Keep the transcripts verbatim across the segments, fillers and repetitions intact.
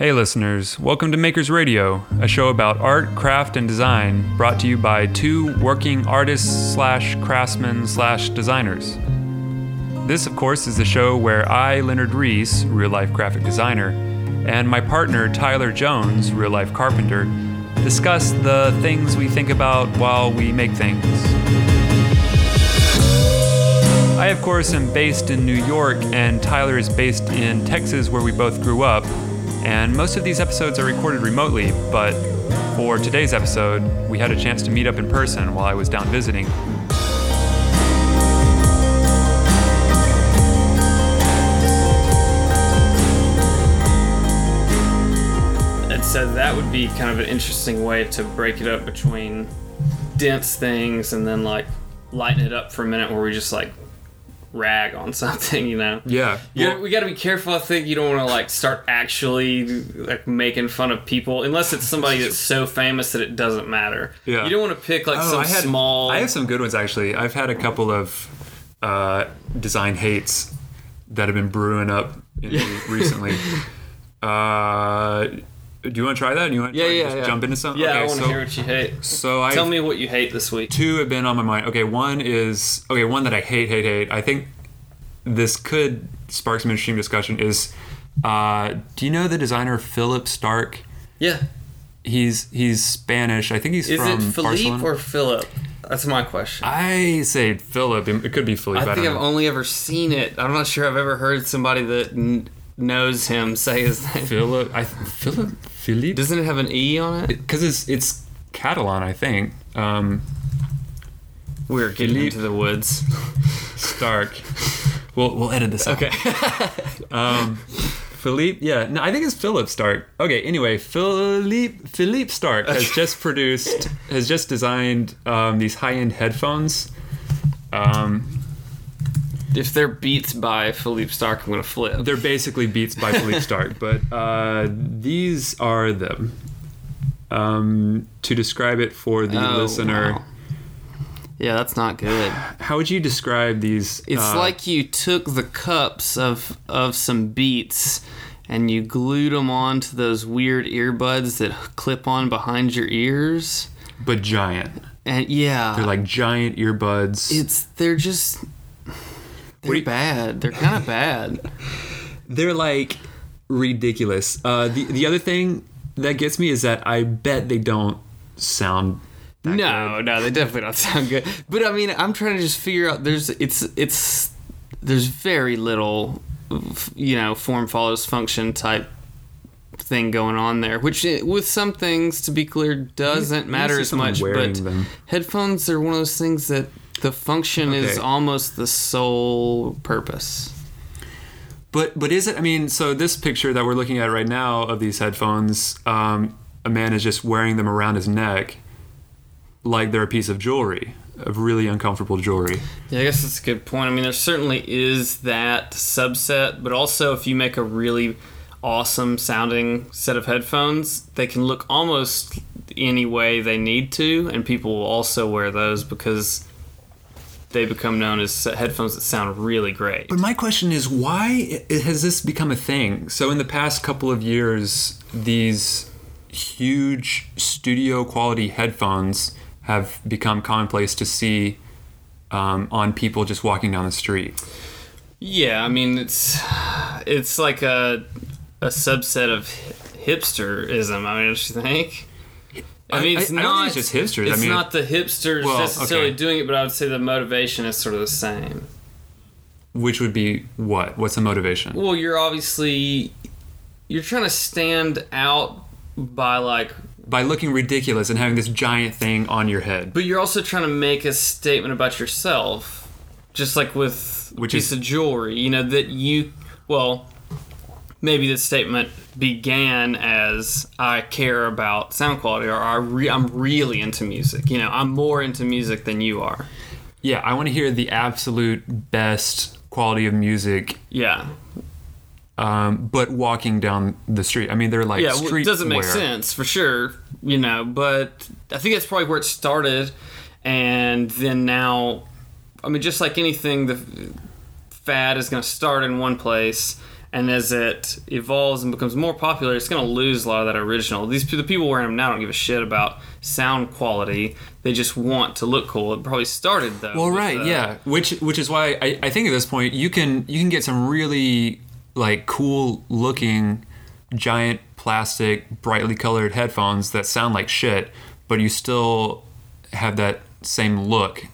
Hey listeners, welcome to Makers Radio, a show about art, craft, and design brought to you by two working artists slash craftsmen slash designers. This, of course, is the show where I, Leonard Reese, real-life graphic designer, and my partner, Tyler Jones, real-life carpenter, discuss the things we think about while we make things. I, of course, am based in New York, and Tyler is based in Texas, where we both grew up. And most of these episodes are recorded remotely, but for today's episode, we had a chance to meet up in person while I was down visiting. And so that would be kind of an interesting way to break it up between dense things and then like lighten it up for a minute where we just like rag on something, you know? Yeah. Well, we got to be careful. I think you don't want to like start actually like making fun of people unless it's somebody that's so famous that it doesn't matter. Yeah. You don't want to pick like oh, some I had, small. I have some good ones actually. I've had a couple of uh, design hates that have been brewing up in yeah. recently. uh, do you want to try that? Do you want to yeah, yeah, just yeah. jump into something? Yeah, okay, I want to so, hear what you hate. So Tell I've, me what you hate this week. Two have been on my mind. Okay, one is... Okay, one that I hate, hate, hate. I think this could spark some interesting discussion is... Uh, do you know the designer Philippe Starck? Yeah. He's he's Spanish. I think he's is from Barcelona. Is it Philippe Barcelona. or Philip? That's my question. I say Philip. It could be Philippe. I think I I've know. only ever seen it. I'm not sure I've ever heard somebody that... N- knows him say his name. Philip, I Philip, Philippe. Doesn't it have an E on it? Because it, it's it's Catalan, I think. Um, We're getting Philippe into the woods. Starck. We'll we'll edit this out. Okay. um, Philippe, yeah, no, I think it's Philippe Starck. Okay, anyway, Philippe Philippe Starck has just produced has just designed um, these high-end headphones. Um. If they're Beats by Philippe Starck, I'm going to flip. They're basically Beats by Philippe Starck, but uh, these are them. Um, to describe it for the oh, listener... Wow. Yeah, that's not good. How would you describe these? It's uh, like you took the cups of, of some Beats and you glued them onto those weird earbuds that clip on behind your ears. But giant. And yeah. They're like giant earbuds. It's They're just... They're you, bad. They're kind of bad. They're like ridiculous. Uh, the the other thing that gets me is that I bet they don't sound. That no, good. no, they definitely don't sound good. But I mean, I'm trying to just figure out. There's it's it's there's very little, you know, form follows function type thing going on there, which it, with some things, to be clear, doesn't you, matter as much. But them. Headphones are one of those things that. The function okay. is almost the sole purpose. But but is it? I mean, so this picture that we're looking at right now of these headphones, um, a man is just wearing them around his neck like they're a piece of jewelry, of really uncomfortable jewelry. Yeah, I guess that's a good point. I mean, there certainly is that subset, but also if you make a really awesome sounding set of headphones, they can look almost any way they need to, and people will also wear those because... they become known as headphones that sound really great. But my question is, why has this become a thing? So in the past couple of years, these huge studio-quality headphones have become commonplace to see um, on people just walking down the street. Yeah, I mean, it's it's like a, a subset of hipsterism, I mean, don't you think? I mean, it's I, I not think it's just hipsters. It's I mean, not the hipsters well, necessarily okay. doing it, but I would say the motivation is sort of the same. Which would be what? What's the motivation? Well, you're obviously you're trying to stand out by like by looking ridiculous and having this giant thing on your head. But you're also trying to make a statement about yourself, just like with Which a piece is, of jewelry. You know that you well. Maybe this statement began as I care about sound quality, or I re- I'm really into music. You know, I'm more into music than you are. Yeah, I want to hear the absolute best quality of music. Yeah. Um, but walking down the street, I mean, they're like yeah, street. Yeah, well, it doesn't make wear. sense for sure. You know, but I think that's probably where it started, and then now, I mean, just like anything, the fad is going to start in one place. And as it evolves and becomes more popular, it's going to lose a lot of that original. These the people wearing them now don't give a shit about sound quality. They just want to look cool. It probably started though. Well, right, the, yeah. Which which is why I, I think at this point you can you can get some really like cool looking giant plastic brightly colored headphones that sound like shit, but you still have that same look.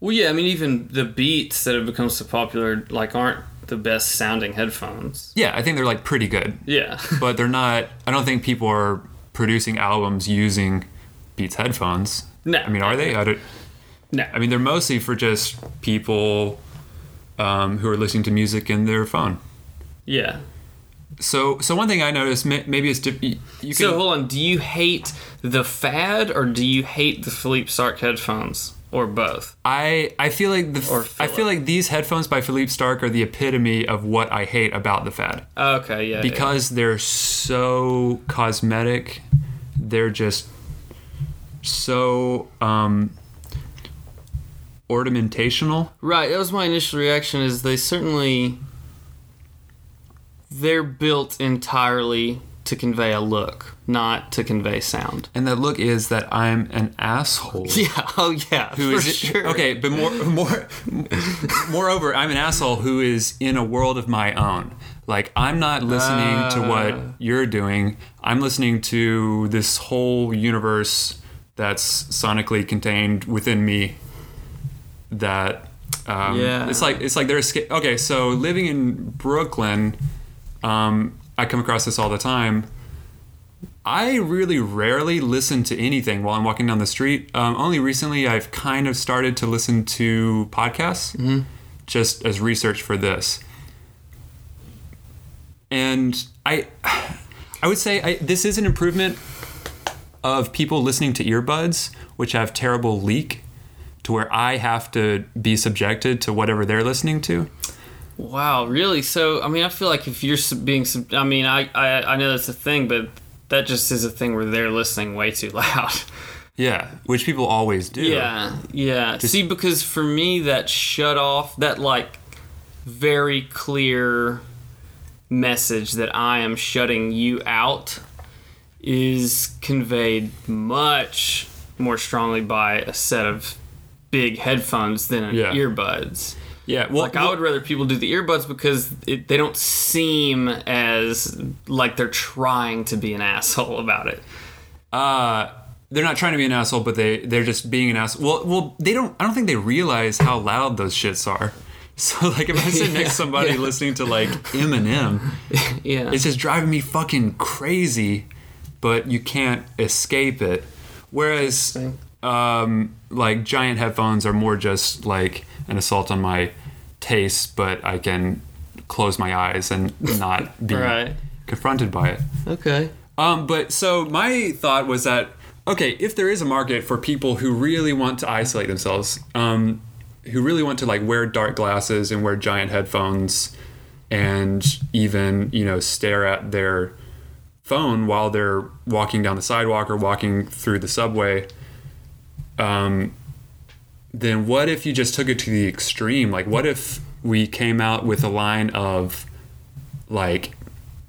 Well, yeah. I mean, even the Beats that have become so popular like aren't the best sounding headphones. Yeah, I think they're like pretty good. Yeah. But they're not, I don't think people are producing albums using Beats headphones. No. I mean, are they? I don't, no. I mean, they're mostly for just people um, who are listening to music in their phone. Yeah. So so one thing I noticed, maybe it's... You can, so hold on, do you hate the fad or do you hate the Philippe Starck headphones? Or both. I, I feel like the I feel like these headphones by Philippe Starck are the epitome of what I hate about the fad. Okay, yeah. Because yeah. they're so cosmetic, they're just so um, ornamentational. Right. That was my initial reaction. Is they certainly they're built entirely to convey a look, not to convey sound. And that look is that I'm an asshole. Yeah, oh yeah, who for is it? Sure. Okay, but more, more, moreover, I'm an asshole who is in a world of my own. Like, I'm not listening uh, to what you're doing. I'm listening to this whole universe that's sonically contained within me that... Um, yeah. It's like, it's like they're... Esca- okay, so living in Brooklyn... Um, I come across this all the time. I really rarely listen to anything while I'm walking down the street. Um, only recently I've kind of started to listen to podcasts, mm-hmm. just as research for this. And I I would say I, this is an improvement of people listening to earbuds, which have terrible leak, to where I have to be subjected to whatever they're listening to. Wow, really? So, I mean, I feel like if you're being... I mean, I, I, I know that's a thing, but that just is a thing where they're listening way too loud. Yeah, which people always do. Yeah, yeah. Just, See, because for me, that shut off, that, like, very clear message that I am shutting you out is conveyed much more strongly by a set of big headphones than yeah. earbuds. Yeah, well, like well, I would rather people do the earbuds because it, they don't seem as like they're trying to be an asshole about it. Uh, they're not trying to be an asshole, but they they're just being an asshole. Well, well, they don't. I don't think they realize how loud those shits are. So like, if I sit yeah, next to somebody yeah. listening to like Eminem, yeah, it's just driving me fucking crazy. But you can't escape it. Whereas, um, like giant headphones are more just like an assault on my taste, but I can close my eyes and not be right. confronted by it. Okay. Um, but so my thought was that, okay, if there is a market for people who really want to isolate themselves, um, who really want to like wear dark glasses and wear giant headphones and even, you know, stare at their phone while they're walking down the sidewalk or walking through the subway, um, then what if you just took it to the extreme? Like, what if we came out with a line of, like,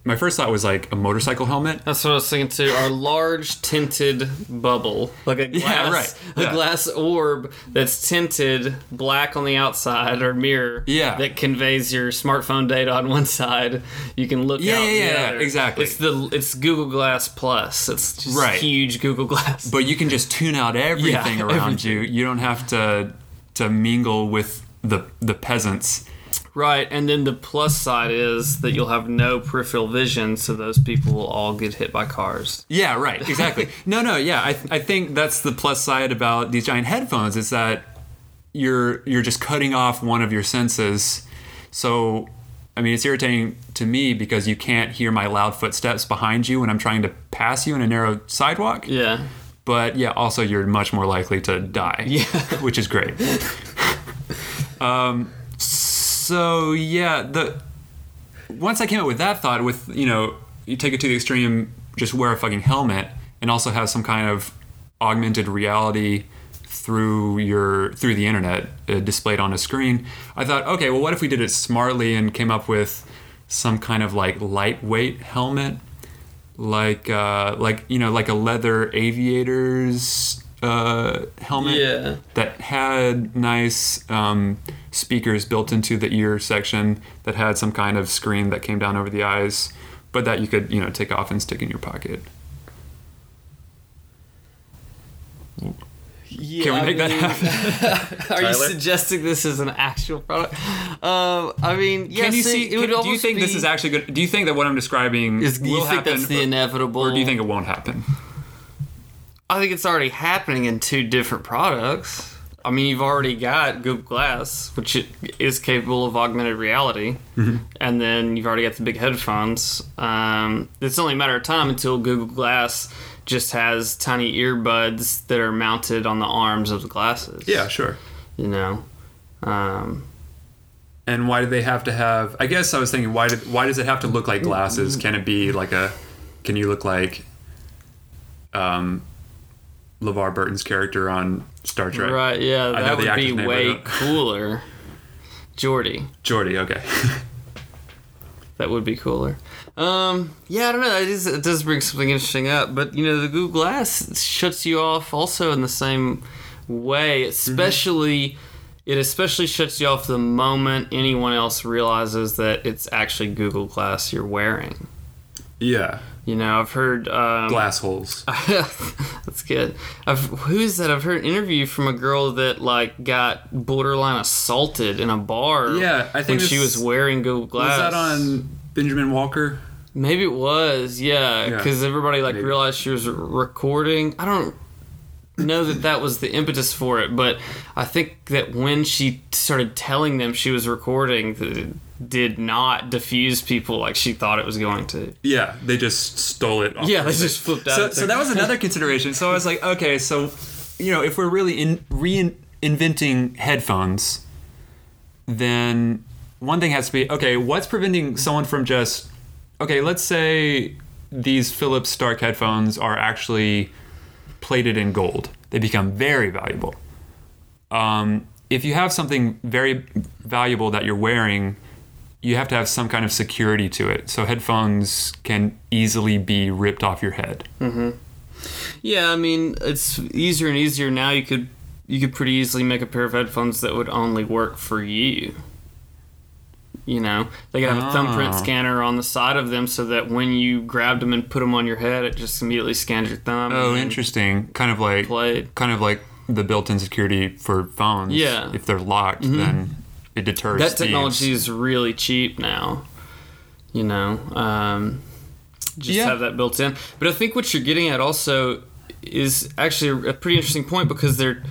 my first thought was, like, a motorcycle helmet. That's what I was thinking, too. Our large tinted bubble. Like a glass, yeah, right. a yeah. glass orb that's tinted black on the outside or mirror yeah. that conveys your smartphone data on one side. You can look yeah, out yeah, the yeah, other. Yeah, exactly. It's, the, it's Google Glass Plus. It's just right. huge Google Glass. But you can just tune out everything yeah, around everything. you. You don't have to to mingle with the the peasants. Right, and then the plus side is that you'll have no peripheral vision, so those people will all get hit by cars. Yeah, right, exactly. no, no, yeah, I th- I think that's the plus side about these giant headphones is that you're you're just cutting off one of your senses. So, I mean, it's irritating to me because you can't hear my loud footsteps behind you when I'm trying to pass you in a narrow sidewalk. Yeah. But, yeah, also you're much more likely to die, yeah. which is great. um... So yeah, the once I came up with that thought, with you know, you take it to the extreme, just wear a fucking helmet, and also have some kind of augmented reality through your through the internet uh, displayed on a screen. I thought, okay, well, what if we did it smartly and came up with some kind of like lightweight helmet, like uh, like you know, like a leather aviator's uh, helmet yeah. that had nice um, speakers built into the ear section that had some kind of screen that came down over the eyes, but that you could, you know, take off and stick in your pocket. Yeah, Can we make I mean, that happen? Are Tyler? You suggesting this is an actual product? Um, I mean, yes. Can you see? It, it would can, do you think this is actually good? Do you think that what I'm describing is, will you think happen? That's the or, inevitable, or do you think it won't happen? I think it's already happening in two different products. I mean, you've already got Google Glass, which is capable of augmented reality, mm-hmm. and then you've already got the big headphones. Um, it's only a matter of time until Google Glass just has tiny earbuds that are mounted on the arms of the glasses. Yeah, sure. You know, um, and why do they have to have? I guess I was thinking, why did why does it have to look like glasses? Can it be like a? Can you look like, um, LeVar Burton's character on Star Trek? Right. Yeah, that I know would the actor's be way name, cooler. Geordi. Geordi. Okay. That would be cooler. Um, yeah, I don't know. It, is, it does bring something interesting up. But, you know, the Google Glass shuts you off also in the same way. Especially, mm-hmm. It especially shuts you off the moment anyone else realizes that it's actually Google Glass you're wearing. Yeah. You know, I've heard... Um, glass holes. That's good. I've, who is that? I've heard an interview from a girl that, like, got borderline assaulted in a bar. Yeah, I think when she was wearing Google Glass. Was that on Benjamin Walker? Maybe it was, yeah, because yeah, everybody like maybe. realized she was recording. I don't know that that was the impetus for it, but I think that when she started telling them she was recording, it did not diffuse people like she thought it was going to. Yeah, they just stole it off. Yeah, they just flipped out. So, so that was another consideration. So I was like, okay, so, you know, if we're really in, reinventing headphones, then one thing has to be, okay, what's preventing someone from just, okay, let's say these Philippe Starck headphones are actually plated in gold. They become very valuable. Um, if you have something very valuable that you're wearing, you have to have some kind of security to it. So headphones can easily be ripped off your head. Mm-hmm. Yeah, I mean, it's easier and easier now. You could you could pretty easily make a pair of headphones that would only work for you. You know, they could have oh. a thumbprint scanner on the side of them so that when you grabbed them and put them on your head, it just immediately scans your thumb. Oh, interesting. Kind of like played. Kind of like the built-in security for phones. Yeah. If they're locked, mm-hmm. then it deters thieves. That technology is really cheap now, you know. Um, just yeah. have that built in. But I think what you're getting at also is actually a pretty interesting point because there,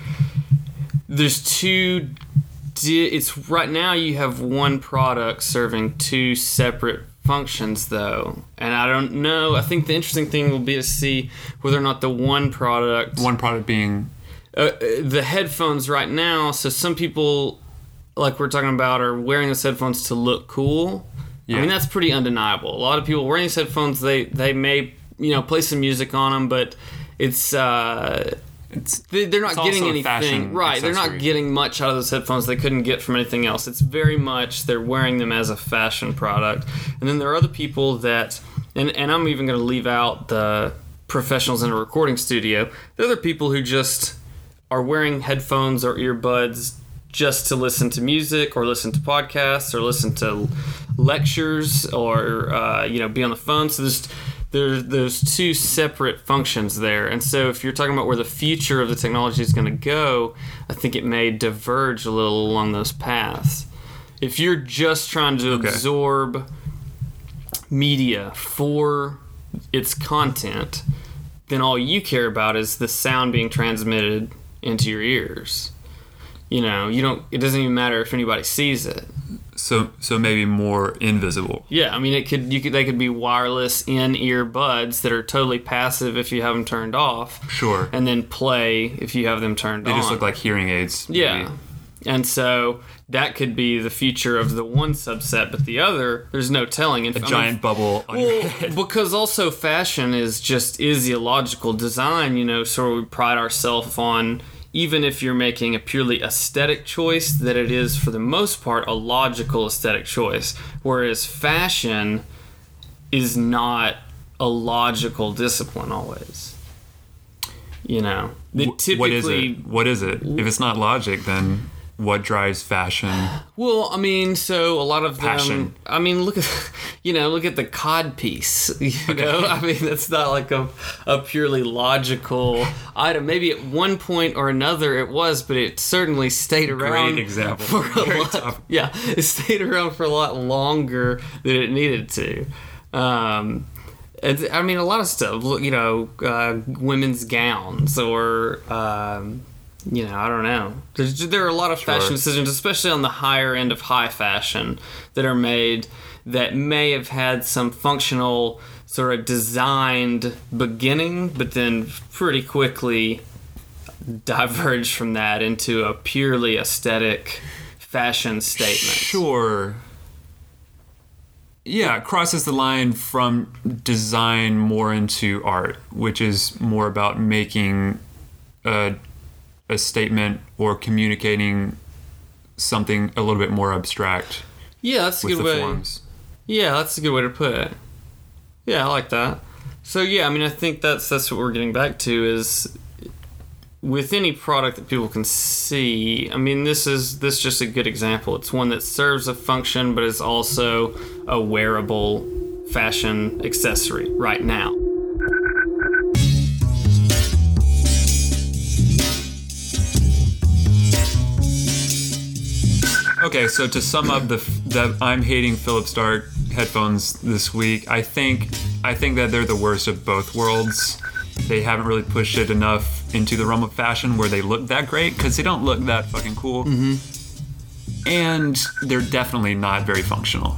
there's two... It's right now you have one product serving two separate functions, though. And I don't know. I think the interesting thing will be to see whether or not the one product... One product being... Uh, the headphones right now. So some people, like we're talking about, are wearing those headphones to look cool. Yeah. I mean, that's pretty undeniable. A lot of people wearing these headphones, they, they may, you know, play some music on them, but it's... Uh, It's, they're not it's getting anything right. Accessory. They're not getting much out of those headphones they couldn't get from anything else. It's very much they're wearing them as a fashion product. And then there are other people that, and, and I'm even going to leave out the professionals in a recording studio. There are other people who just are wearing headphones or earbuds just to listen to music or listen to podcasts or listen to lectures or uh, you know, be on the phone. So there's There's, there's two separate functions there. And so if you're talking about where the future of the technology is going to go, I think it may diverge a little along those paths. If you're just trying to okay. absorb media for its content, then all you care about is the sound being transmitted into your ears. You know, you don't. It doesn't even matter if anybody sees it. So, so maybe more invisible. Yeah, I mean, it could. You could. They could be wireless in-ear buds that are totally passive if you have them turned off. Sure. And then play if you have them turned on. They just look like hearing aids. Maybe. Yeah. And so that could be the future of the one subset, but the other, there's no telling. And a I giant mean, bubble on well, your head. Because also fashion is just is ideological design. You know, sort of we pride ourselves on even if you're making a purely aesthetic choice, that it is, for the most part, a logical aesthetic choice. Whereas fashion is not a logical discipline always. You know, they typically... What is it? What is it? If it's not logic, then... What drives fashion? Well, I mean, so a lot of passion. Them, I mean, look at, you know, look at the cod piece. You okay. know, I mean, that's not like a, a purely logical item. Maybe at one point or another it was, but it certainly stayed around. Great example. For a lot, yeah, it stayed around for a lot longer than it needed to. Um, it's, I mean, a lot of stuff. You know, uh, women's gowns or. Um, You know, I don't know. There's, there are a lot of sure. fashion decisions, especially on the higher end of high fashion, that are made that may have had some functional sort of designed beginning, but then pretty quickly diverge from that into a purely aesthetic fashion statement. Sure. Yeah, it crosses the line from design more into art, which is more about making a... a statement or communicating something a little bit more abstract. Yeah, that's a good way. Forms. Yeah, that's a good way to put it. Yeah, I like that. So yeah, I mean, I think that's that's what we're getting back to is with any product that people can see. I mean, this is this is just a good example. It's one that serves a function, but it's also a wearable fashion accessory right now. Okay, so to sum up the that I'm hating Philippe Starck headphones this week, I think I think that they're the worst of both worlds. They haven't really pushed it enough into the realm of fashion where they look that great, because they don't look that fucking cool. Mm-hmm. And they're definitely not very functional.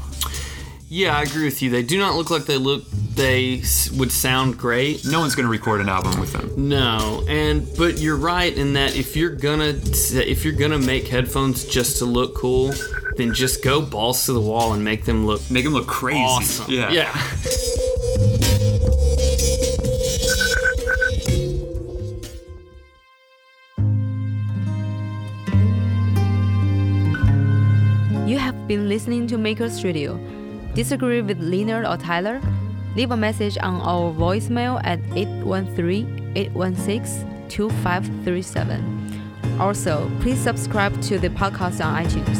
Yeah, I agree with you. They do not look like they look. They would sound great. No one's going to record an album with them. No, and but you're right in that if you're gonna if you're gonna make headphones just to look cool, then just go balls to the wall and make them look make them look crazy. Awesome. Yeah. yeah. You have been listening to Makers Radio. Disagree with Leonard or Tyler? Leave a message on our voicemail at eight one three, eight one six, two five three seven. Also, please subscribe to the podcast on iTunes.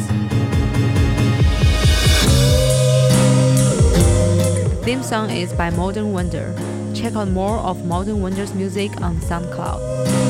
Theme song is by Modern Wonder. Check out more of Modern Wonder's music on SoundCloud.